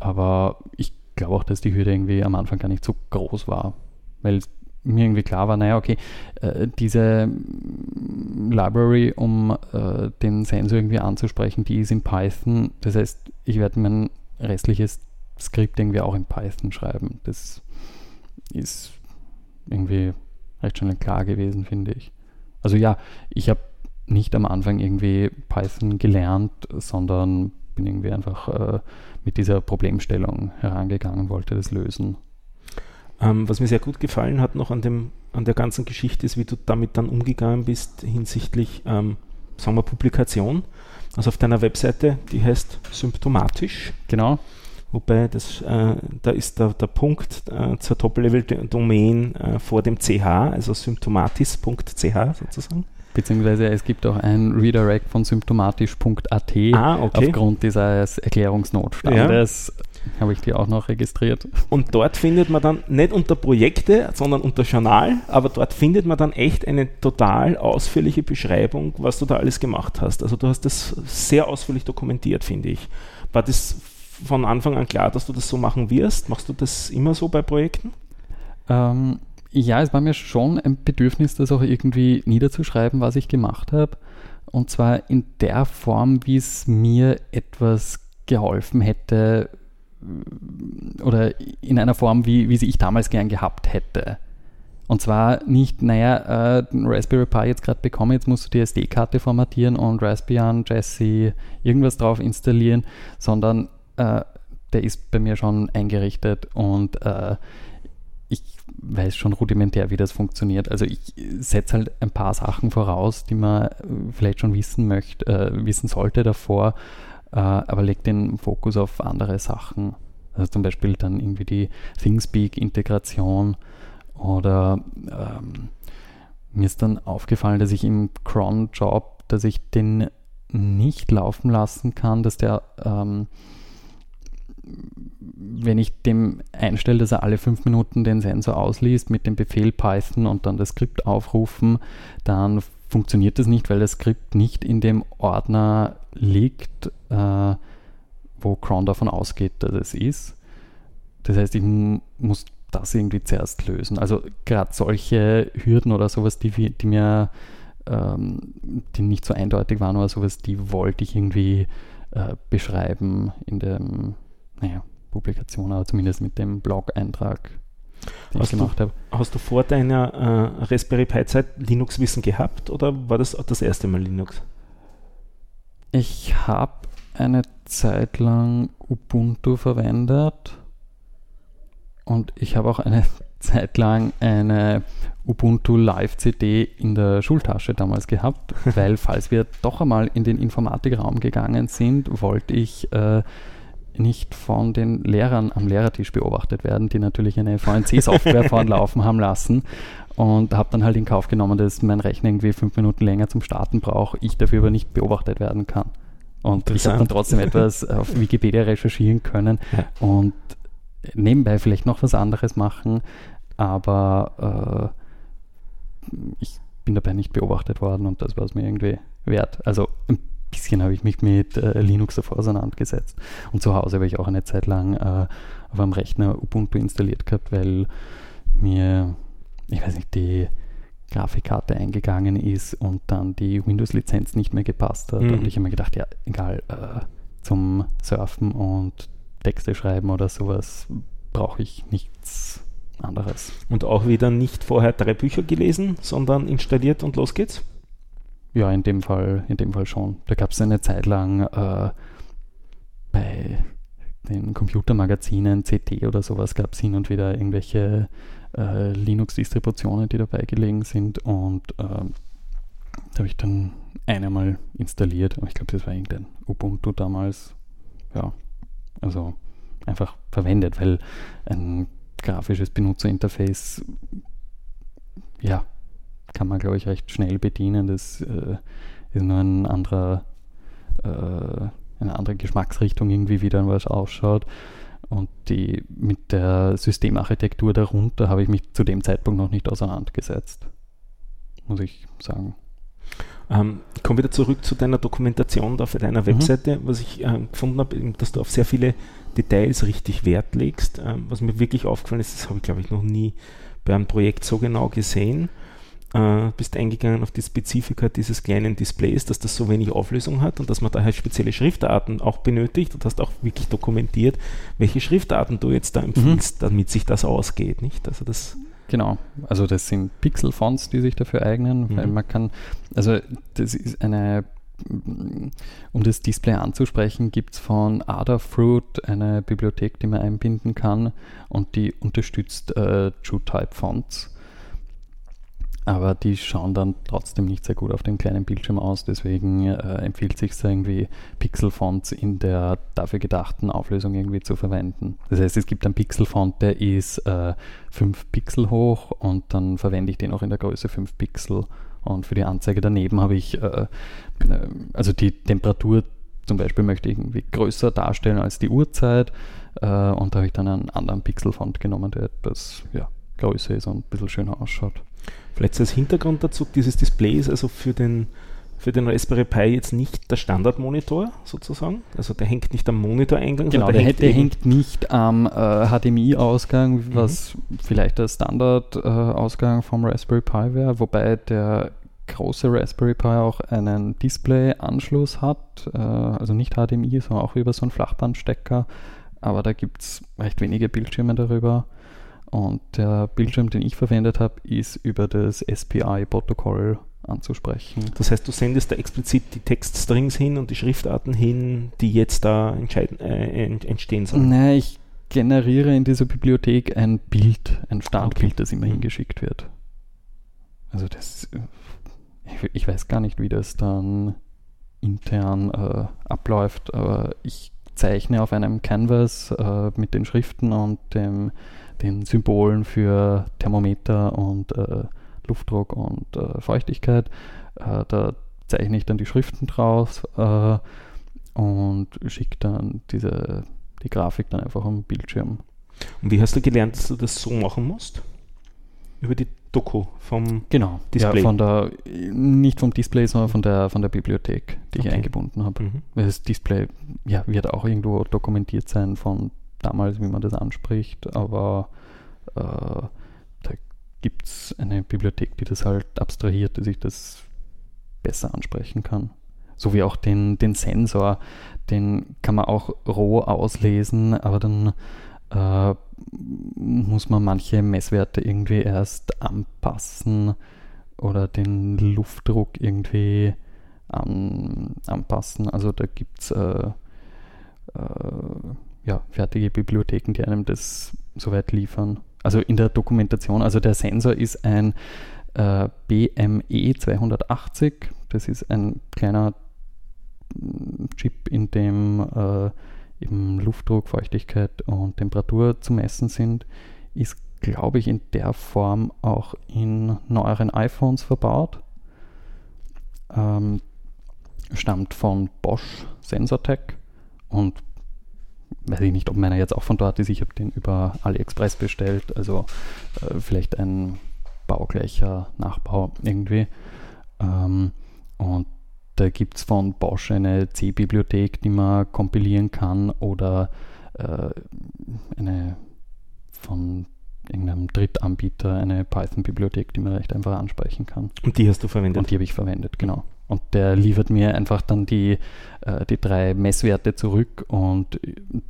aber ich glaube auch, dass die Hürde irgendwie am Anfang gar nicht so groß war, weil mir irgendwie klar war, naja, okay, äh, diese Library, um äh, den Sensor irgendwie anzusprechen, die ist in Python. Das heißt, ich werde mein restliches Skript irgendwie auch in Python schreiben. Das ist irgendwie recht schnell klar gewesen, finde ich. Also ja, ich habe nicht am Anfang irgendwie Python gelernt, sondern bin irgendwie einfach äh, mit dieser Problemstellung herangegangen und wollte das lösen. Ähm, was mir sehr gut gefallen hat noch an, dem, an der ganzen Geschichte ist, wie du damit dann umgegangen bist hinsichtlich, ähm, sagen wir, Publikation. Also auf deiner Webseite, die heißt symptomatisch. Genau. Wobei, das, äh, da ist der, der Punkt äh, zur Top-Level-Domain äh, vor dem C H, also symptomatisch punkt c h sozusagen. Beziehungsweise es gibt auch ein Redirect von symptomatisch punkt a t ah, okay. aufgrund dieses Erklärungsnotstandes. Ja. Habe ich die auch noch registriert. Und dort findet man dann, nicht unter Projekte, sondern unter Journal, aber dort findet man dann echt eine total ausführliche Beschreibung, was du da alles gemacht hast. Also du hast das sehr ausführlich dokumentiert, finde ich. War das von Anfang an klar, dass du das so machen wirst? Machst du das immer so bei Projekten? Ähm, ja, es war mir schon ein Bedürfnis, das auch irgendwie niederzuschreiben, was ich gemacht habe. Und zwar in der Form, wie es mir etwas geholfen hätte, oder in einer Form, wie, wie sie ich damals gern gehabt hätte. Und zwar nicht, naja, äh, Raspberry Pi jetzt gerade bekommen, jetzt musst du die S D-Karte formatieren und Raspbian, Jessie, irgendwas drauf installieren, sondern äh, der ist bei mir schon eingerichtet und äh, ich weiß schon rudimentär, wie das funktioniert. Also ich setze halt ein paar Sachen voraus, die man vielleicht schon wissen möchte, äh, wissen sollte davor, äh, aber lege den Fokus auf andere Sachen. Also zum Beispiel dann irgendwie die ThingSpeak-Integration oder ähm, mir ist dann aufgefallen, dass ich im Cron-Job, dass ich den nicht laufen lassen kann, dass der ähm, wenn ich dem einstelle, dass er alle fünf Minuten den Sensor ausliest mit dem Befehl Python und dann das Skript aufrufen, dann funktioniert das nicht, weil das Skript nicht in dem Ordner liegt, äh, wo Cron davon ausgeht, dass es ist. Das heißt, ich m- muss das irgendwie zuerst lösen. Also gerade solche Hürden oder sowas, die, die mir ähm, die nicht so eindeutig waren oder sowas, die wollte ich irgendwie äh, beschreiben in dem Naja, Publikation, aber zumindest mit dem Blog-Eintrag, den hast ich gemacht habe. Hast du vor deiner äh, Raspberry Pi-Zeit Linux-Wissen gehabt oder war das das erste Mal Linux? Ich habe eine Zeit lang Ubuntu verwendet und ich habe auch eine Zeit lang eine Ubuntu Live-C D in der Schultasche damals gehabt, weil falls wir doch einmal in den Informatikraum gegangen sind, wollte ich äh, nicht von den Lehrern am Lehrertisch beobachtet werden, die natürlich eine V N C-Software vorn laufen haben lassen und habe dann halt in Kauf genommen, dass mein Rechner irgendwie fünf Minuten länger zum Starten braucht, ich dafür aber nicht beobachtet werden kann. Und ich habe dann trotzdem etwas auf Wikipedia recherchieren können ja. und nebenbei vielleicht noch was anderes machen, aber äh, ich bin dabei nicht beobachtet worden und das war es mir irgendwie wert. Also ein bisschen habe ich mich mit äh, Linux davor auseinandergesetzt. Und zu Hause habe ich auch eine Zeit lang äh, auf einem Rechner Ubuntu installiert gehabt, weil mir, ich weiß nicht, die Grafikkarte eingegangen ist und dann die Windows-Lizenz nicht mehr gepasst hat. Mhm. Und ich habe mir gedacht, ja, egal, äh, zum Surfen und Texte schreiben oder sowas brauche ich nichts anderes. Und auch wieder nicht vorher drei Bücher gelesen, sondern installiert und los geht's? Ja, in dem Fall, in dem Fall schon. Da gab es eine Zeit lang äh, bei den Computermagazinen, C T oder sowas, gab es hin und wieder irgendwelche äh, Linux-Distributionen, die dabei gelegen sind. Und äh, da habe ich dann einmal installiert. Aber ich glaube, das war irgendein Ubuntu damals. Ja, also einfach verwendet, weil ein grafisches Benutzerinterface, ja, kann man, glaube ich, recht schnell bedienen. Das äh, ist nur ein anderer, äh, eine andere Geschmacksrichtung irgendwie, wie dann was ausschaut. Und die, mit der Systemarchitektur darunter habe ich mich zu dem Zeitpunkt noch nicht auseinandergesetzt, muss ich sagen. Ähm, ich komme wieder zurück zu deiner Dokumentation auf deiner Webseite, mhm. was ich äh, gefunden habe, dass du auf sehr viele Details richtig Wert legst. Ähm, was mir wirklich aufgefallen ist, das habe ich, glaube ich, noch nie bei einem Projekt so genau gesehen. Uh, bist eingegangen auf die Spezifika dieses kleinen Displays, dass das so wenig Auflösung hat und dass man daher spezielle Schriftarten auch benötigt und hast auch wirklich dokumentiert, welche Schriftarten du jetzt da empfiehlst, mhm. damit sich das ausgeht, nicht? Also das genau, also das sind Pixel-Fonts, die sich dafür eignen, mhm. weil man kann, also das ist eine, um das Display anzusprechen, gibt es von Adafruit eine Bibliothek, die man einbinden kann und die unterstützt äh, TrueType-Fonts. Aber die schauen dann trotzdem nicht sehr gut auf dem kleinen Bildschirm aus. Deswegen äh, empfiehlt sich es irgendwie, Pixel-Fonts in der dafür gedachten Auflösung irgendwie zu verwenden. Das heißt, es gibt einen Pixel-Font, der ist äh, fünf Pixel hoch und dann verwende ich den auch in der Größe fünf Pixel. Und für die Anzeige daneben habe ich, äh, also die Temperatur zum Beispiel möchte ich irgendwie größer darstellen als die Uhrzeit. Äh, und da habe ich dann einen anderen Pixel-Font genommen, der etwas ja, größer ist und ein bisschen schöner ausschaut. Vielleicht als Hintergrund dazu, dieses Display ist also für den, für den Raspberry Pi jetzt nicht der Standardmonitor sozusagen, also der hängt nicht am Monitoreingang. Genau, der, der, hängt, der hängt nicht am äh, H D M I-Ausgang, was mhm. vielleicht der Standardausgang äh, vom Raspberry Pi wäre, wobei der große Raspberry Pi auch einen Display-Anschluss hat, äh, also nicht H D M I, sondern auch über so einen Flachbandstecker, aber da gibt es recht wenige Bildschirme darüber. Und der Bildschirm, den ich verwendet habe, ist über das S P I-Protokoll anzusprechen. Das heißt, du sendest da explizit die Textstrings hin und die Schriftarten hin, die jetzt da entscheiden, äh, entstehen sollen? Nein, ich generiere in dieser Bibliothek ein Bild, ein Startbild, okay, das immer hingeschickt wird. Also das, ich, ich weiß gar nicht, wie das dann intern äh, abläuft, aber ich zeichne auf einem Canvas äh, mit den Schriften und dem, den Symbolen für Thermometer und äh, Luftdruck und äh, Feuchtigkeit. Äh, da zeichne ich dann die Schriften drauf äh, und schicke dann diese, die Grafik dann einfach am Bildschirm. Und wie hast du gelernt, dass du das so machen musst? Über die Doku vom genau, Display? Ja, von der, nicht vom Display, sondern von der, von der Bibliothek, die okay. ich eingebunden habe. Mhm. Das Display ja, wird auch irgendwo dokumentiert sein von damals, wie man das anspricht, aber äh, da gibt es eine Bibliothek, die das halt abstrahiert, dass ich das besser ansprechen kann. So wie auch den, den Sensor, den kann man auch roh auslesen, aber dann äh, muss man manche Messwerte irgendwie erst anpassen oder den Luftdruck irgendwie an, anpassen. Also da gibt es äh, äh, ja, fertige Bibliotheken, die einem das soweit liefern. Also in der Dokumentation, also der Sensor ist ein äh, B M E zweihundertachtzig, das ist ein kleiner Chip, in dem äh, eben Luftdruck, Feuchtigkeit und Temperatur zu messen sind, ist, glaube ich, in der Form auch in neueren iPhones verbaut. Ähm, stammt von Bosch Sensortech und weiß ich nicht, ob meiner jetzt auch von dort ist. Ich habe den über AliExpress bestellt, also äh, vielleicht ein baugleicher Nachbau irgendwie. Ähm, und da gibt es von Bosch eine C-Bibliothek, die man kompilieren kann oder äh, eine von irgendeinem Drittanbieter eine Python-Bibliothek, die man recht einfach ansprechen kann. Und die hast du verwendet? Und die habe ich verwendet, genau. Und der liefert mir einfach dann die, äh, die drei Messwerte zurück und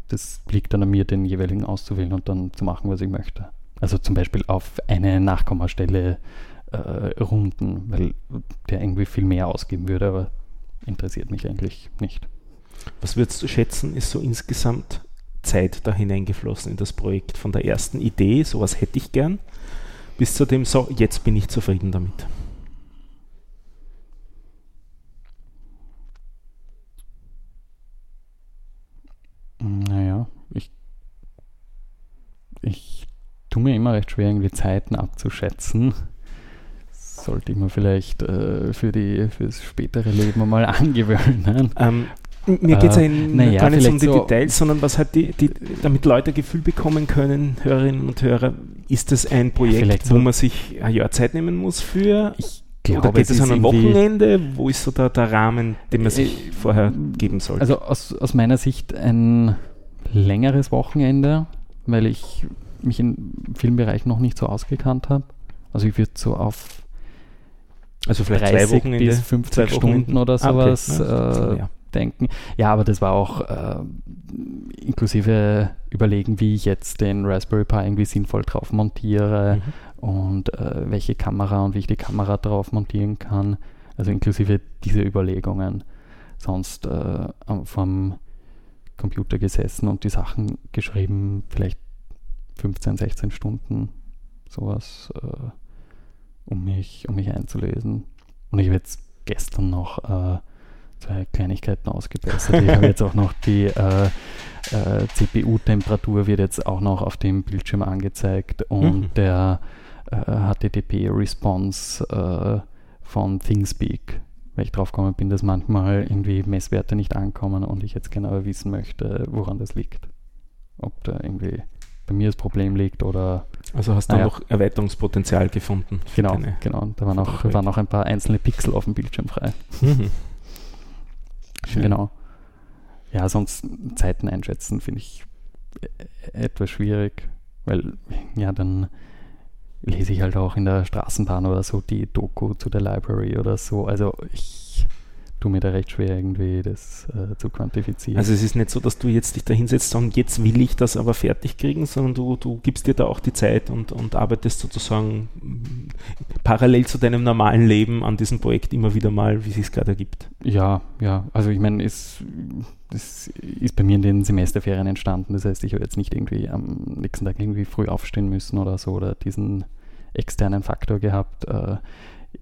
das liegt dann an mir, den jeweiligen auszuwählen und dann zu machen, was ich möchte. Also zum Beispiel auf eine Nachkommastelle äh, runden, weil der irgendwie viel mehr ausgeben würde, aber interessiert mich eigentlich nicht. Was würdest du schätzen, ist so insgesamt Zeit da hineingeflossen in das Projekt? Von der ersten Idee, sowas hätte ich gern, bis zu dem, so, jetzt bin ich zufrieden damit. Naja, ich, ich tue mir immer recht schwer, irgendwie Zeiten abzuschätzen. Sollte ich mir vielleicht äh, für die fürs spätere Leben einmal angewöhnen. Ähm, mir geht es ja äh, naja, gar nicht um die so Details, sondern was halt die, die, damit Leute ein Gefühl bekommen können, Hörerinnen und Hörer, ist das ein Projekt, ja, wo so man sich ein Jahr Zeit nehmen muss für? Ich Oder geht es an einem Wochenende? Wo ist so da der Rahmen, den man sich äh, vorher geben sollte? Also aus, aus meiner Sicht ein längeres Wochenende, weil ich mich in vielen Bereichen noch nicht so ausgekannt habe. Also ich würde so auf also vielleicht dreißig zwei bis fünfzig Stunden oder sowas ah, okay. äh, ja. denken. Ja, aber das war auch äh, inklusive überlegen, wie ich jetzt den Raspberry Pi irgendwie sinnvoll drauf montiere. Mhm. Und äh, welche Kamera und wie ich die Kamera drauf montieren kann, also inklusive diese Überlegungen. Sonst äh, vom Computer gesessen und die Sachen geschrieben, vielleicht fünfzehn, sechzehn Stunden sowas, äh, um, mich, um mich einzulesen. Und ich habe jetzt gestern noch äh, zwei Kleinigkeiten ausgebessert. Ich habe jetzt auch noch die äh, äh, C P U-Temperatur wird jetzt auch noch auf dem Bildschirm angezeigt und mhm. der H T T P-Response äh, von ThingSpeak, weil ich drauf gekommen bin, dass manchmal irgendwie Messwerte nicht ankommen und ich jetzt genau wissen möchte, woran das liegt. Ob da irgendwie bei mir das Problem liegt oder... Also hast du naja. noch Erweiterungspotenzial gefunden. Genau, genau. Da waren auch, waren auch ein paar einzelne Pixel auf dem Bildschirm frei. Mhm. Schön. Genau. Ja, sonst Zeiten einschätzen finde ich etwas schwierig, weil ja dann... lese ich halt auch in der Straßenbahn oder so die Doku zu der Library oder so. Also ich tue mir da recht schwer, irgendwie das äh, zu quantifizieren. Also es ist nicht so, dass du jetzt dich da hinsetzt und jetzt will ich das aber fertig kriegen, sondern du, du gibst dir da auch die Zeit und, und arbeitest sozusagen parallel zu deinem normalen Leben an diesem Projekt immer wieder mal, wie es sich gerade ergibt. Ja, ja. Also ich meine, es, es ist bei mir in den Semesterferien entstanden. Das heißt, ich habe jetzt nicht irgendwie am nächsten Tag irgendwie früh aufstehen müssen oder so oder diesen externen Faktor gehabt. Äh,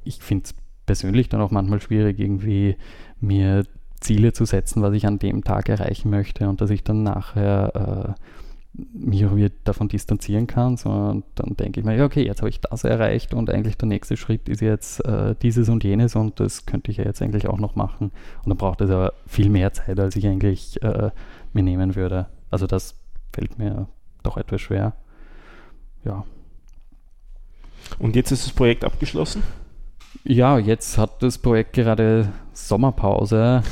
ich finde es persönlich dann auch manchmal schwierig, irgendwie mir Ziele zu setzen, was ich an dem Tag erreichen möchte und dass ich dann nachher äh, mich auch wieder davon distanzieren kann, sondern dann denke ich mir, ja okay, jetzt habe ich das erreicht und eigentlich der nächste Schritt ist jetzt äh, dieses und jenes und das könnte ich ja jetzt eigentlich auch noch machen und dann braucht es aber viel mehr Zeit, als ich eigentlich äh, mir nehmen würde. Also das fällt mir doch etwas schwer. Ja. Und jetzt ist das Projekt abgeschlossen? Ja, jetzt hat das Projekt gerade Sommerpause,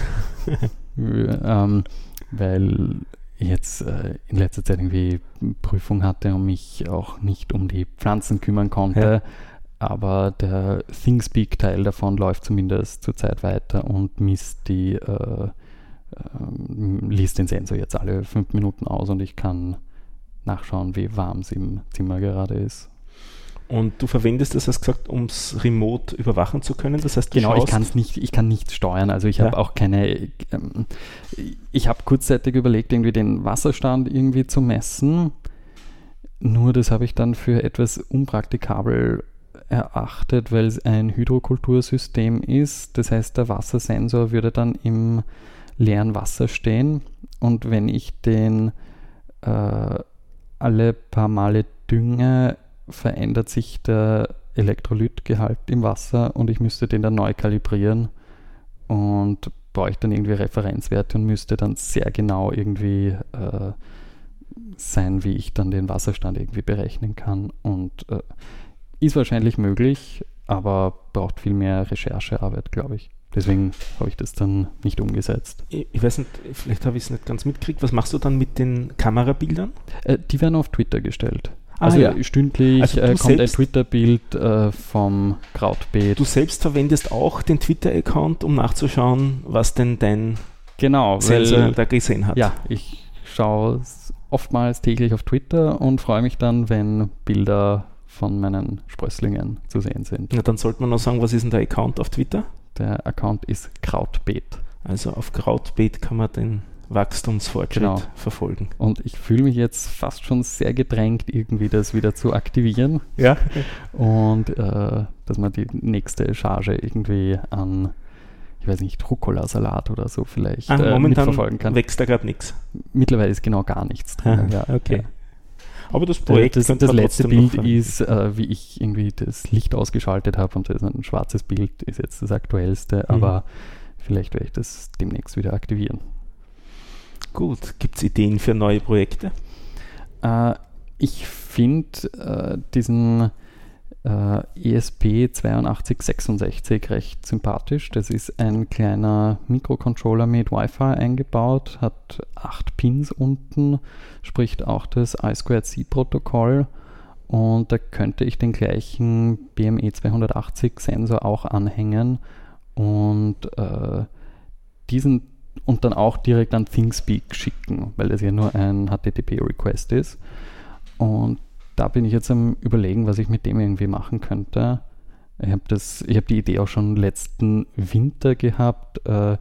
ähm, weil ich jetzt äh, in letzter Zeit irgendwie Prüfung hatte und mich auch nicht um die Pflanzen kümmern konnte. Ja. Aber der ThingSpeak-Teil davon läuft zumindest zurzeit weiter und misst die, äh, äh, liest den Sensor jetzt alle fünf Minuten aus und ich kann nachschauen, wie warm es im Zimmer gerade ist. Und du verwendest das, hast gesagt, um es remote überwachen zu können? Das heißt, du genau, ich, kann's nicht, ich kann nicht steuern. Also ich ja. habe auch keine... Ähm, ich habe kurzzeitig überlegt, irgendwie den Wasserstand irgendwie zu messen. Nur das habe ich dann für etwas unpraktikabel erachtet, weil es ein Hydrokultursystem ist. Das heißt, der Wassersensor würde dann im leeren Wasser stehen. Und wenn ich den äh, alle paar Male dünge, verändert sich der Elektrolytgehalt im Wasser und ich müsste den dann neu kalibrieren und bräuchte dann irgendwie Referenzwerte und müsste dann sehr genau irgendwie äh, sein, wie ich dann den Wasserstand irgendwie berechnen kann und äh, ist wahrscheinlich möglich, aber braucht viel mehr Recherchearbeit, glaube ich. Deswegen habe ich das dann nicht umgesetzt. Ich weiß nicht, vielleicht habe ich es nicht ganz mitgekriegt. Was machst du dann mit den Kamerabildern? Äh, die werden auf Twitter gestellt. Also ah, ja. stündlich also äh, kommt ein Twitter-Bild äh, vom Krautbeet. Du selbst verwendest auch den Twitter-Account, um nachzuschauen, was denn dein genau, Sensor weil, da gesehen hat. Ja, ich schaue oftmals täglich auf Twitter und freue mich dann, wenn Bilder von meinen Sprösslingen zu sehen sind. Na, dann sollte man noch sagen, was ist denn der Account auf Twitter? Der Account ist Krautbeet. Also auf Krautbeet kann man den... Wachstumsfortschritt genau. verfolgen. Und ich fühle mich jetzt fast schon sehr gedrängt, irgendwie das wieder zu aktivieren. Ja. Und äh, dass man die nächste Charge irgendwie an, ich weiß nicht, Rucola-Salat oder so vielleicht Ach, äh, mitverfolgen kann. Momentan wächst da gerade nichts. Mittlerweile ist genau gar nichts drin. Ja, okay. Ja. Aber das Projekt Das, das, das letzte Bild ist, äh, wie ich irgendwie das Licht ausgeschaltet habe und das ist ein schwarzes Bild, ist jetzt das aktuellste, mhm. aber vielleicht werde ich das demnächst wieder aktivieren. Gut, gibt es Ideen für neue Projekte? Äh, ich finde äh, diesen äh, E S P zweiundachtzig sechsundsechzig recht sympathisch. Das ist ein kleiner Mikrocontroller mit Wi-Fi eingebaut, hat acht Pins unten, spricht auch das I zwei C Protokoll und da könnte ich den gleichen B M E zweihundertachtzig Sensor auch anhängen und äh, diesen und dann auch direkt an ThingSpeak schicken, weil das ja nur ein H T T P Request ist. Und da bin ich jetzt am Überlegen, was ich mit dem irgendwie machen könnte. Ich habe das, ich habe die Idee auch schon letzten Winter gehabt, äh,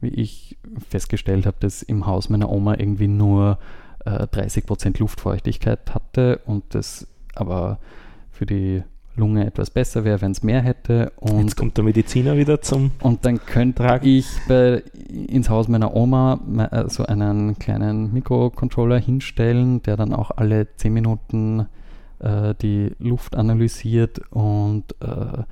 wie ich festgestellt habe, dass im Haus meiner Oma irgendwie nur äh, dreißig Prozent Luftfeuchtigkeit hatte und das aber für die Lunge etwas besser wäre, wenn es mehr hätte. Und jetzt kommt der Mediziner wieder zum Und dann könnte Tragen. ich bei, ins Haus meiner Oma so einen kleinen Mikrocontroller hinstellen, der dann auch alle zehn Minuten äh, die Luft analysiert und äh,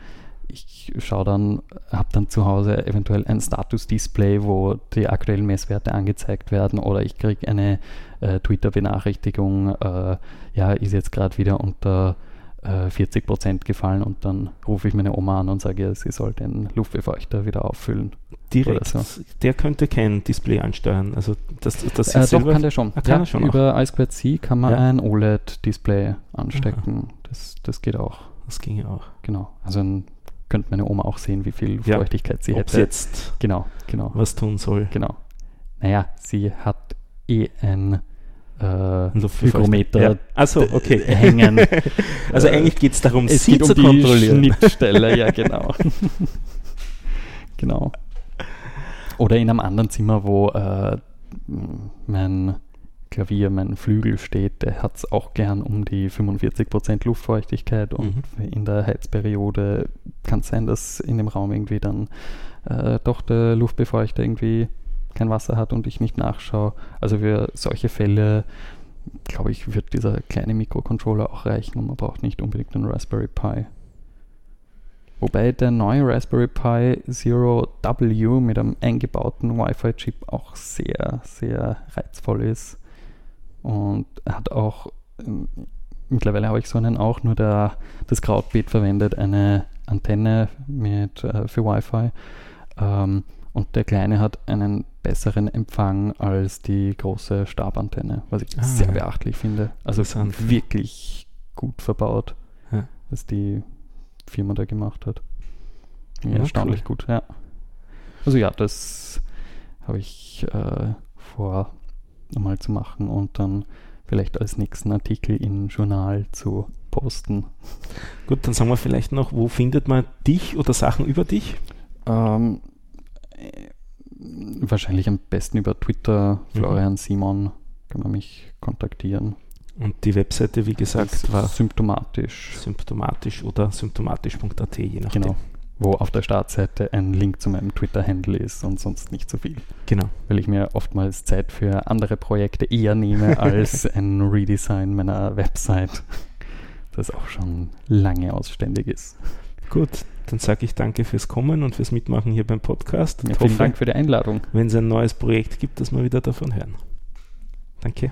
ich schaue dann, habe dann zu Hause eventuell ein Status-Display, wo die aktuellen Messwerte angezeigt werden oder ich kriege eine äh, Twitter-Benachrichtigung, äh, ja, ist jetzt gerade wieder unter vierzig Prozent gefallen und dann rufe ich meine Oma an und sage ihr, sie soll den Luftbefeuchter wieder auffüllen. Direkt? Oder so. Der könnte kein Display ansteuern. Also das, das äh, doch, kann der schon. Ah, kann ja, er schon über auch. I zwei C kann man ja. ein O L E D-Display anstecken. Das, das geht auch. Das ging ja auch. Genau. Also ein könnte meine Oma auch sehen, wie viel ja, Feuchtigkeit sie hätte. Jetzt genau, genau. Was tun soll. Genau. Naja, sie hat eh ein äh, Hygrometer ja. also, okay. hängen. Also eigentlich geht es darum, es sie zu um kontrollieren. Die Schnittstelle, ja genau. Genau. Oder in einem anderen Zimmer, wo äh, mein Klavier, mein Flügel steht, der hat es auch gern um die fünfundvierzig Prozent Luftfeuchtigkeit und mhm. in der Heizperiode kann es sein, dass in dem Raum irgendwie dann äh, doch der Luftbefeuchter irgendwie kein Wasser hat und ich nicht nachschaue. Also für solche Fälle, glaube ich, wird dieser kleine Mikrocontroller auch reichen und man braucht nicht unbedingt einen Raspberry Pi. Wobei der neue Raspberry Pi Zero W mit einem eingebauten Wi-Fi-Chip auch sehr, sehr reizvoll ist. Und hat auch, ähm, mittlerweile habe ich so einen auch, nur der, das Krautbeet verwendet eine Antenne mit, äh, für Wi-Fi. Ähm, und der kleine hat einen besseren Empfang als die große Stabantenne, was ich ah, sehr ja. beachtlich finde. Also wirklich gut verbaut, ja. dass die Firma da gemacht hat. Ja, ja, erstaunlich cool. gut, ja. Also ja, das habe ich äh, vor, nochmal zu machen und dann vielleicht als nächsten Artikel in Journal zu posten. Gut, dann sagen wir vielleicht noch, wo findet man dich oder Sachen über dich? Ähm, äh, wahrscheinlich am besten über Twitter, mhm. Florian Simon, kann man mich kontaktieren. Und die Webseite, wie gesagt, war symptomatisch. Symptomatisch oder symptomatisch.at, je nachdem. Genau, wo auf der Startseite ein Link zu meinem Twitter-Handle ist und sonst nicht so viel. Genau. Weil ich mir oftmals Zeit für andere Projekte eher nehme als ein Redesign meiner Website, das auch schon lange ausständig ist. Gut, dann sage ich danke fürs Kommen und fürs Mitmachen hier beim Podcast. Ja, vielen hoffe, Dank für die Einladung. Wenn es ein neues Projekt gibt, dass wir wieder davon hören. Danke.